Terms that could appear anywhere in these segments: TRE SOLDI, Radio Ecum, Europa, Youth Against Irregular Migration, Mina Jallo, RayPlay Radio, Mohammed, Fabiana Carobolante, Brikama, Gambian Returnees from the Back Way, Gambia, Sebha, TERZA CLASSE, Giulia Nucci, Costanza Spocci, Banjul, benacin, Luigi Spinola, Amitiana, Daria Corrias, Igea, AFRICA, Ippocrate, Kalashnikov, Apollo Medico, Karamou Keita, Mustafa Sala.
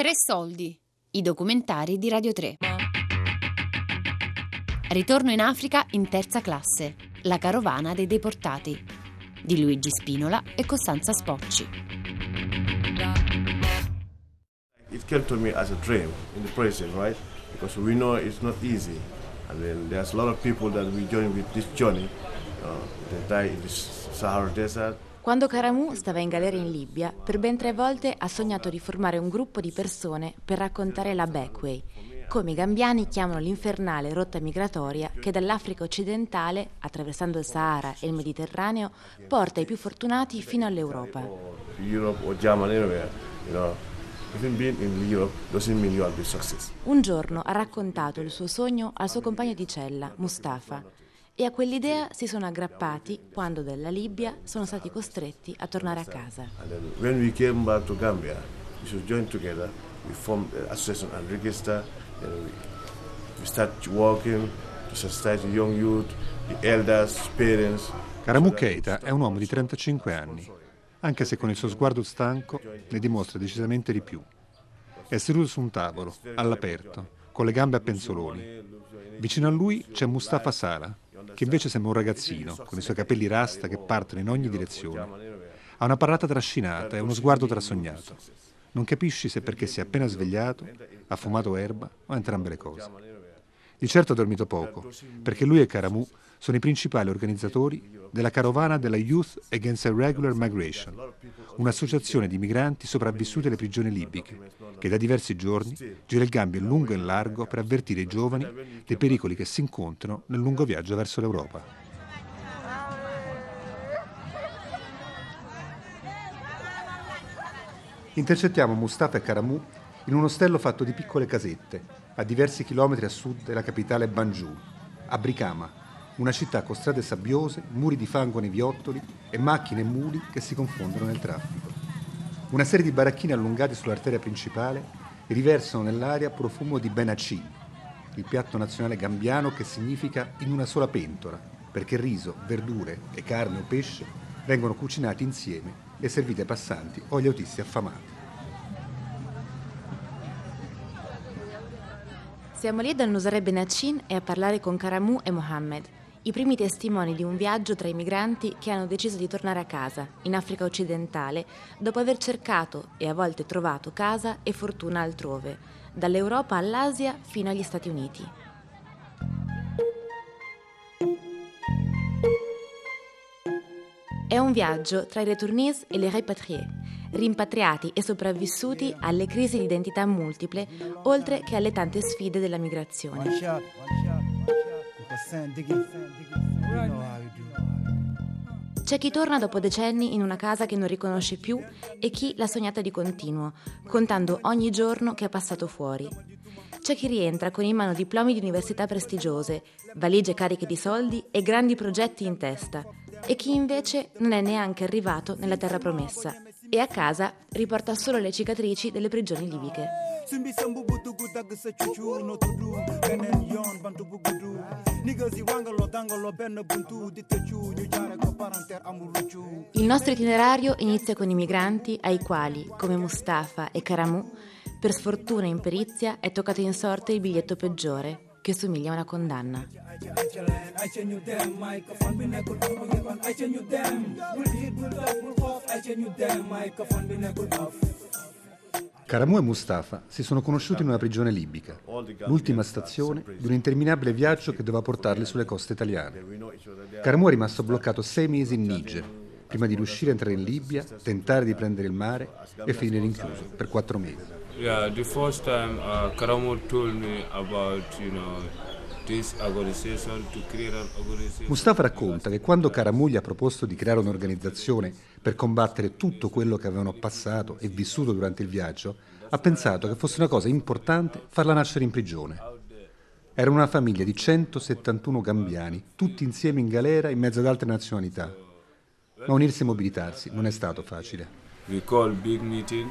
TRE SOLDI, i documentari di Radio 3. Ritorno in Africa in terza classe, la carovana dei deportati, di Luigi Spinola e Costanza Spocci. It came to me as a dream in the prison, right? Because we know it's not easy. And then there's a lot of people that we join with this journey. They die in the Sahara Desert. Quando Karamou stava in galera in Libia, per ben 3 volte ha sognato di formare un gruppo di persone per raccontare la Back Way, come i gambiani chiamano l'infernale rotta migratoria che dall'Africa occidentale, attraversando il Sahara e il Mediterraneo, porta i più fortunati fino all'Europa. Un giorno ha raccontato il suo sogno al suo compagno di cella, Mustafa, e a quell'idea si sono aggrappati quando dalla Libia sono stati costretti a tornare a casa. When we came back to Gambia, we joined together, we formed an association and register, we started working to society, young youth, the elders, parents. Karamou Keita è un uomo di 35 anni, anche se con il suo sguardo stanco ne dimostra decisamente di più. È seduto su un tavolo, all'aperto, con le gambe a penzoloni. Vicino a lui c'è Mustafa Sala, che invece sembra un ragazzino, con i suoi capelli rasta che partono in ogni direzione. Ha una parlata trascinata e uno sguardo trasognato. Non capisci se perché si è appena svegliato, ha fumato erba o entrambe le cose. Di certo ha dormito poco, perché lui e Karamou sono i principali organizzatori della carovana della Youth Against Irregular Migration, un'associazione di migranti sopravvissuti alle prigioni libiche, che da diversi giorni gira il Gambia in lungo e in largo per avvertire i giovani dei pericoli che si incontrano nel lungo viaggio verso l'Europa. Intercettiamo Mustafa e Karamou in un ostello fatto di piccole casette, a diversi chilometri a sud della capitale Banjul, a Brikama, una città con strade sabbiose, muri di fango nei viottoli e macchine e muli che si confondono nel traffico. Una serie di baracchine allungate sull'arteria principale riversano nell'aria profumo di benaci, il piatto nazionale gambiano che significa in una sola pentola, perché riso, verdure e carne o pesce vengono cucinati insieme e serviti ai passanti o agli autisti affamati. Siamo lì ad annusare benacin e a parlare con Karamou e Mohammed, i primi testimoni di un viaggio tra i migranti che hanno deciso di tornare a casa, in Africa occidentale, dopo aver cercato e a volte trovato casa e fortuna altrove, dall'Europa all'Asia fino agli Stati Uniti. È un viaggio tra i returnees e les rapatriés, rimpatriati e sopravvissuti alle crisi di identità multiple, oltre che alle tante sfide della migrazione. C'è chi torna dopo decenni in una casa che non riconosce più e chi l'ha sognata di continuo, contando ogni giorno che è passato fuori. C'è chi rientra con in mano diplomi di università prestigiose, valigie cariche di soldi e grandi progetti in testa, e chi invece non è neanche arrivato nella terra promessa e a casa riporta solo le cicatrici delle prigioni libiche. Il nostro itinerario inizia con i migranti ai quali, come Mustafa e Karamou, per sfortuna e imperizia è toccato in sorte il biglietto peggiore, che somiglia a una condanna. Karamou e Mustafa si sono conosciuti in una prigione libica, l'ultima stazione di un interminabile viaggio che doveva portarli sulle coste italiane. Karamou è rimasto bloccato 6 mesi in Niger, prima di riuscire a entrare in Libia, tentare di prendere il mare e finire rinchiuso per 4 mesi. Yeah, the first time Karamou told me about, this organization to create an organization. Mustafa racconta che quando Karamou gli ha proposto di creare un'organizzazione per combattere tutto quello che avevano passato e vissuto durante il viaggio, ha pensato che fosse una cosa importante farla nascere in prigione. Era una famiglia di 171 gambiani, tutti insieme in galera in mezzo ad altre nazionalità. Ma unirsi e mobilitarsi non è stato facile. We call big meeting.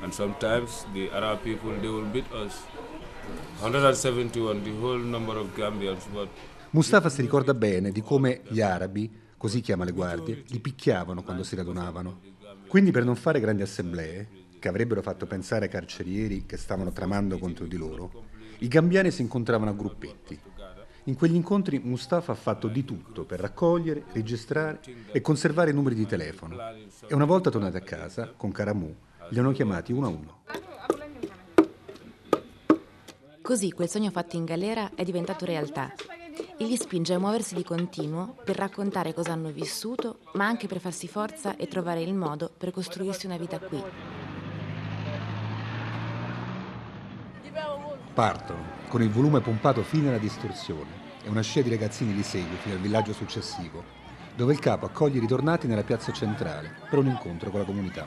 And sometimes the Arab people, they will beat us. 171, the whole number of Gambians. But... Mustafa si ricorda bene di come gli arabi, così chiama le guardie, li picchiavano quando si radunavano. Quindi per non fare grandi assemblee, che avrebbero fatto pensare ai carcerieri che stavano tramando contro di loro, i gambiani si incontravano a gruppetti. In quegli incontri Mustafa ha fatto di tutto per raccogliere, registrare e conservare i numeri di telefono. E una volta tornati a casa, con Karamou, li hanno chiamati uno a uno. Così quel sogno fatto in galera è diventato realtà e li spinge a muoversi di continuo per raccontare cosa hanno vissuto, ma anche per farsi forza e trovare il modo per costruirsi una vita qui. Partono con il volume pompato fino alla distorsione e una scia di ragazzini li segue fino al villaggio successivo, dove il capo accoglie i ritornati nella piazza centrale per un incontro con la comunità.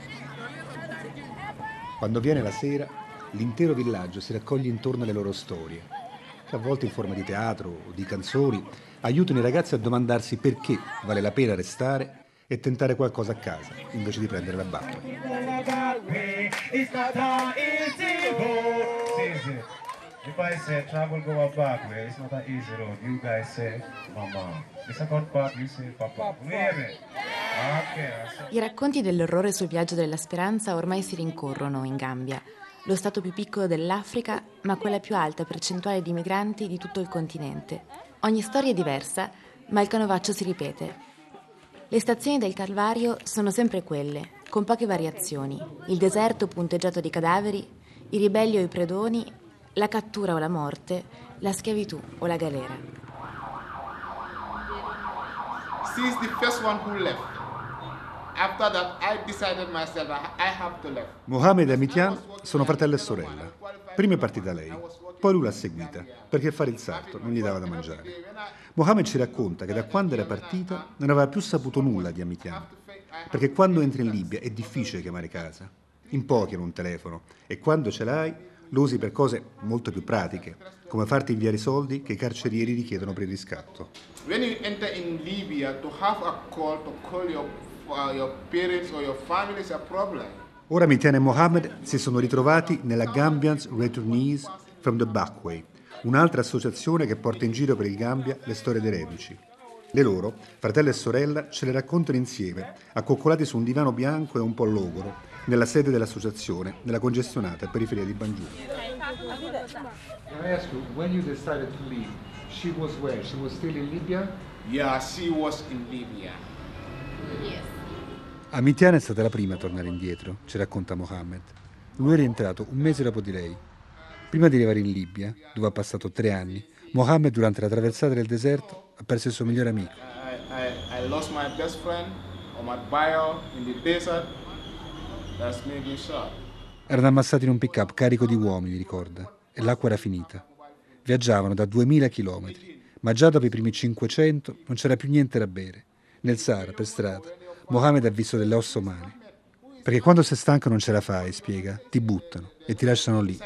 Quando viene la sera, l'intero villaggio si raccoglie intorno alle loro storie, che a volte in forma di teatro o di canzoni aiutano i ragazzi a domandarsi perché vale la pena restare e tentare qualcosa a casa invece di prendere la barca. If I say travel go a back way, it's not an easy road. You guys say mama. The second part you say papa. I racconti dell'orrore sul viaggio della speranza ormai si rincorrono in Gambia, lo stato più piccolo dell'Africa, ma con la più alta percentuale di migranti di tutto il continente. Ogni storia è diversa, ma il canovaccio si ripete. Le stazioni del Calvario sono sempre quelle, con poche variazioni. Il deserto punteggiato di cadaveri, i ribelli o i predoni, la cattura o la morte, la schiavitù o la galera. Since the first one who left, after that I decided myself I have to leave. Mohammed e Amitiana sono fratello e sorella. Prima è partita lei, poi lui l'ha seguita, perché fare il sarto non gli dava da mangiare. Mohammed ci racconta che da quando era partita non aveva più saputo nulla di Amitiana, perché quando entri in Libia è difficile chiamare casa. In pochi hanno un telefono e quando ce l'hai lo usi per cose molto più pratiche, come farti inviare i soldi che i carcerieri richiedono per il riscatto. Ora Amitiana e Mohammed si sono ritrovati nella Gambian Returnees from the Back Way, un'altra associazione che porta in giro per il Gambia le storie dei reduci. Le loro, fratello e sorella, ce le raccontano insieme, accoccolati su un divano bianco e un po' logoro, nella sede dell'associazione, nella congestionata periferia di Banjul. Amitiana è stata la prima a tornare indietro, ci racconta Mohammed. Lui è rientrato un mese dopo di lei. Prima di arrivare in Libia, dove ha passato 3 anni, Mohammed durante la traversata del deserto ha perso il suo migliore amico. I lost my best friend on my bio in the desert. Erano ammassati in un pick-up carico di uomini, ricorda, e l'acqua era finita. Viaggiavano da 2000 chilometri, ma già dopo i primi 500 non c'era più niente da bere. Nel Sahara, per strada, Mohammed ha visto delle ossa umane. Perché quando sei stanco non ce la fai, spiega, ti buttano e ti lasciano lì.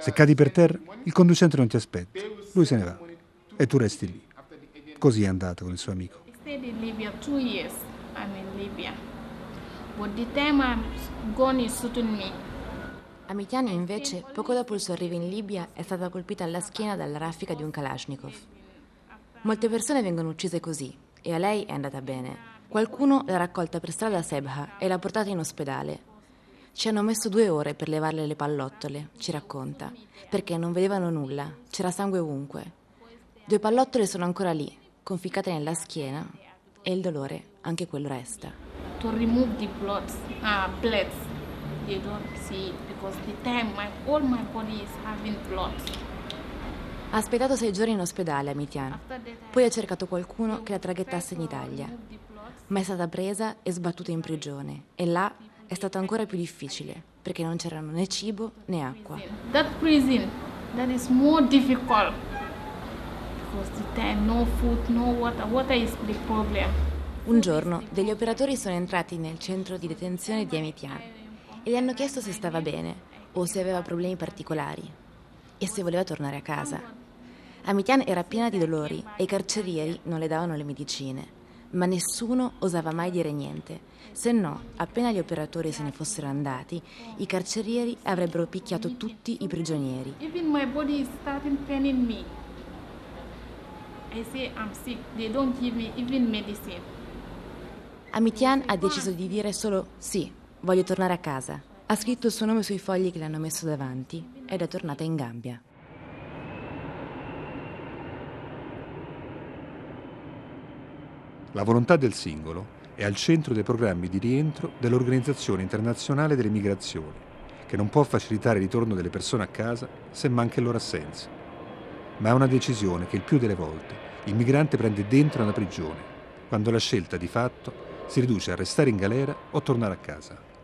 Se cadi per terra, il conducente non ti aspetta, lui se ne va e tu resti lì. Così è andato con il suo amico. Amitiana invece, poco dopo il suo arrivo in Libia, è stata colpita alla schiena dalla raffica di un Kalashnikov. Molte persone vengono uccise così, e a lei è andata bene. Qualcuno l'ha raccolta per strada a Sebha e l'ha portata in ospedale. Ci hanno messo 2 ore per levarle le pallottole, ci racconta, perché non vedevano nulla, c'era sangue ovunque. 2 pallottole sono ancora lì, conficcate nella schiena, e il dolore, anche quello resta. To remove the bloods, they don't see it because the time all my body is having blood. Ha aspettato 6 giorni in ospedale Amitiana, poi ha cercato qualcuno che la traghettasse in Italia, ma è stata presa e sbattuta in prigione e là è stato ancora più difficile perché non c'erano né cibo né acqua. That prison, that is more difficult because the time no food, no water. Water is the problem. Un giorno degli operatori sono entrati nel centro di detenzione di Amitiana e le hanno chiesto se stava bene o se aveva problemi particolari e se voleva tornare a casa. Amitiana era piena di dolori e i carcerieri non le davano le medicine, ma nessuno osava mai dire niente, se no, appena gli operatori se ne fossero andati, i carcerieri avrebbero picchiato tutti i prigionieri. Even my body is starting paining me. I say I'm sick, they don't give me even medicine. Amitiana ha deciso di dire solo «sì, voglio tornare a casa» Ha scritto il suo nome sui fogli che le hanno messo davanti ed è tornata in Gambia. La volontà del singolo è al centro dei programmi di rientro dell'Organizzazione Internazionale delle Migrazioni, che non può facilitare il ritorno delle persone a casa se manca il loro assenza. Ma è una decisione che il più delle volte il migrante prende dentro una prigione, quando la scelta di fatto si riduce a restare in galera o tornare a casa.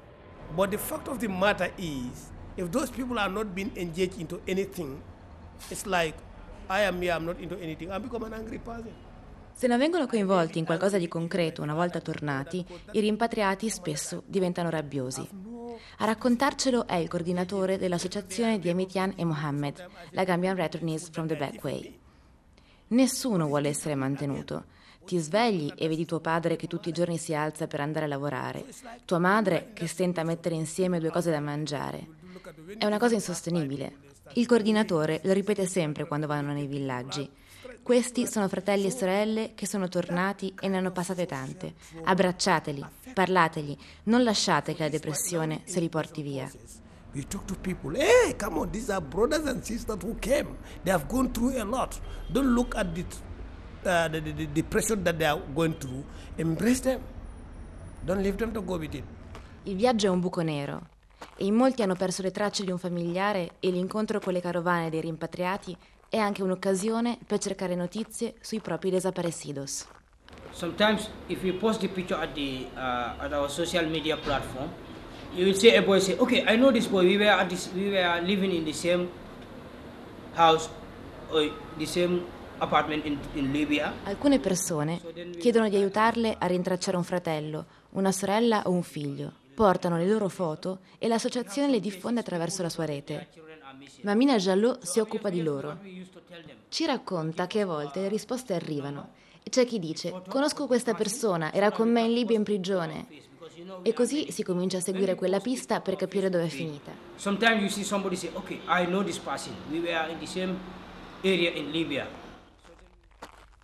But the fact of the matter is, if those people are not being engaged into anything, it's like I am here, I'm not into anything. I become an angry person. Se non vengono coinvolti in qualcosa di concreto una volta tornati, i rimpatriati spesso diventano rabbiosi. A raccontarcelo è il coordinatore dell'associazione di Amitiana e Mohammed, la Gambian Returnees from the Back Way. Nessuno vuole essere mantenuto. Ti svegli e vedi tuo padre che tutti i giorni si alza per andare a lavorare, tua madre che stenta a mettere insieme due cose da mangiare. È una cosa insostenibile. Il coordinatore lo ripete sempre quando vanno nei villaggi. Questi sono fratelli e sorelle che sono tornati e ne hanno passate tante. Abbracciateli, parlategli, non lasciate che la depressione se li porti via. We talk to people, hey, come on, these are brothers and sisters who came. They have gone through a lot. Don't look at it. The depression that they are going through, embrace them. Don't leave them to go with it. Il viaggio è un buco nero e in molti hanno perso le tracce di un familiare, e l'incontro con le carovane dei rimpatriati è anche un'occasione per cercare notizie sui propri desaparecidos. Sometimes if you post the picture at the at our social media platform, you will see a boy say, "Okay, I know this boy. We were living in the same house or the same apartment in Libya." Alcune persone chiedono di aiutarle a rintracciare un fratello, una sorella o un figlio. Portano le loro foto e l'associazione le diffonde attraverso la sua rete. Ma Mina Jallo si occupa di loro. Ci racconta che a volte le risposte arrivano e c'è chi dice: "Conosco questa persona, era con me in Libia in prigione." E così si comincia a seguire quella pista per capire dove è finita. Sometimes you see somebody say, "Okay, I know this person. We were in the same area in Libya."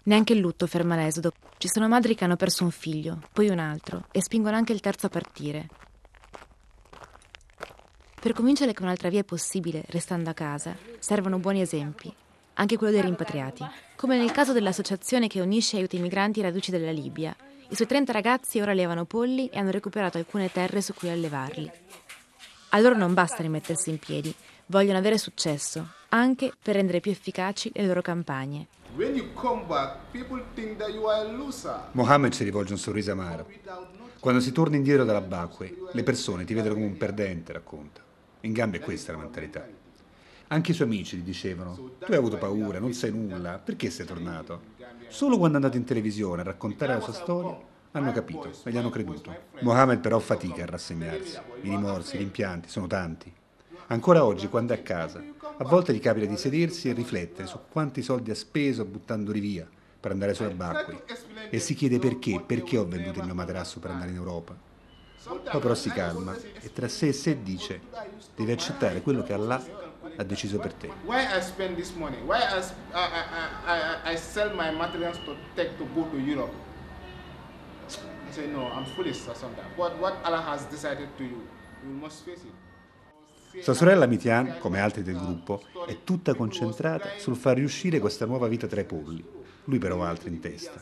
Neanche il lutto ferma l'esodo. Ci sono madri che hanno perso un figlio, poi un altro, e spingono anche il terzo a partire. Per convincere che un'altra via è possibile restando a casa, servono buoni esempi, anche quello dei rimpatriati. Come nel caso dell'associazione che unisce e aiuta i migranti reduci dalla Libia. I suoi 30 ragazzi ora allevano polli e hanno recuperato alcune terre su cui allevarli. A loro non basta rimettersi in piedi, vogliono avere successo, anche per rendere più efficaci le loro campagne. Mohammed si rivolge un sorriso amaro. Quando si torna indietro dalla Bakwe, le persone ti vedono come un perdente, racconta. In Gambia è questa la mentalità. Anche i suoi amici gli dicevano: "Tu hai avuto paura, non sai nulla, perché sei tornato?" Solo quando è andato in televisione a raccontare la sua storia hanno capito e gli hanno creduto. Mohammed però fatica a rassegnarsi. I rimorsi, i rimpianti sono tanti. Ancora oggi, quando è a casa, a volte gli capita di sedersi e riflettere su quanti soldi ha speso buttandoli via per andare sulla Bakwe, e si chiede perché ho venduto il mio materasso per andare in Europa. Poi però si calma e tra sé e sé dice: "Devi accettare quello che Allah ha deciso per te." Sua sorella Amitiana, come altri del gruppo, è tutta concentrata sul far riuscire questa nuova vita tra i polli. Lui però ha altri in testa.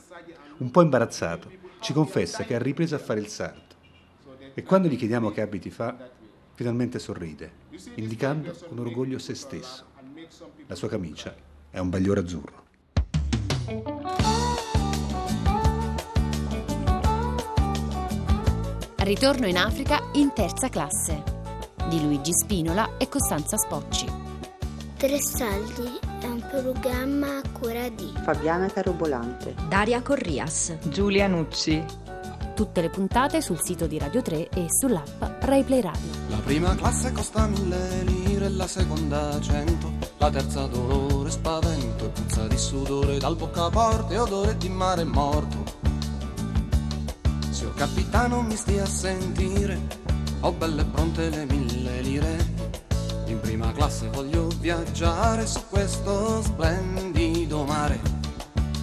Un po' imbarazzato, ci confessa che ha ripreso a fare il sarto. E quando gli chiediamo che abiti fa, finalmente sorride, indicando con orgoglio se stesso. La sua camicia è un bagliore azzurro. Ritorno in Africa in terza classe, di Luigi Spinola e Costanza Spocci. TRE SOLDI è un programma a cura di Fabiana Carobolante, Daria Corrias, Giulia Nucci. Tutte le puntate sul sito di Radio 3 e sull'app RayPlay Radio. La prima classe costa 1.000 lire, la seconda 100, la terza dolore, spavento e puzza di sudore, dal boccaporte odore di mare morto. Signor capitano, mi stia a sentire, ho belle pronte le 1.000 lire, in prima classe voglio viaggiare su questo splendido mare.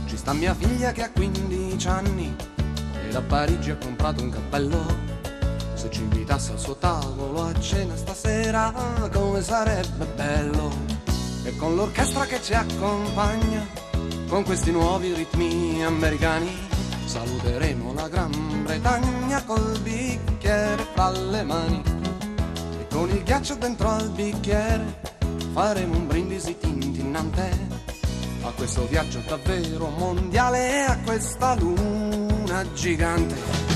Ci sta mia figlia che ha 15 anni ed a Parigi ha comprato un cappello. Se ci invitasse al suo tavolo a cena stasera, come sarebbe bello. E con l'orchestra che ci accompagna, con questi nuovi ritmi americani, saluteremo la Gran Bretagna col bicchiere fra le mani. E con il ghiaccio dentro al bicchiere faremo un brindisi tintinnante a questo viaggio davvero mondiale e a questa luna gigante.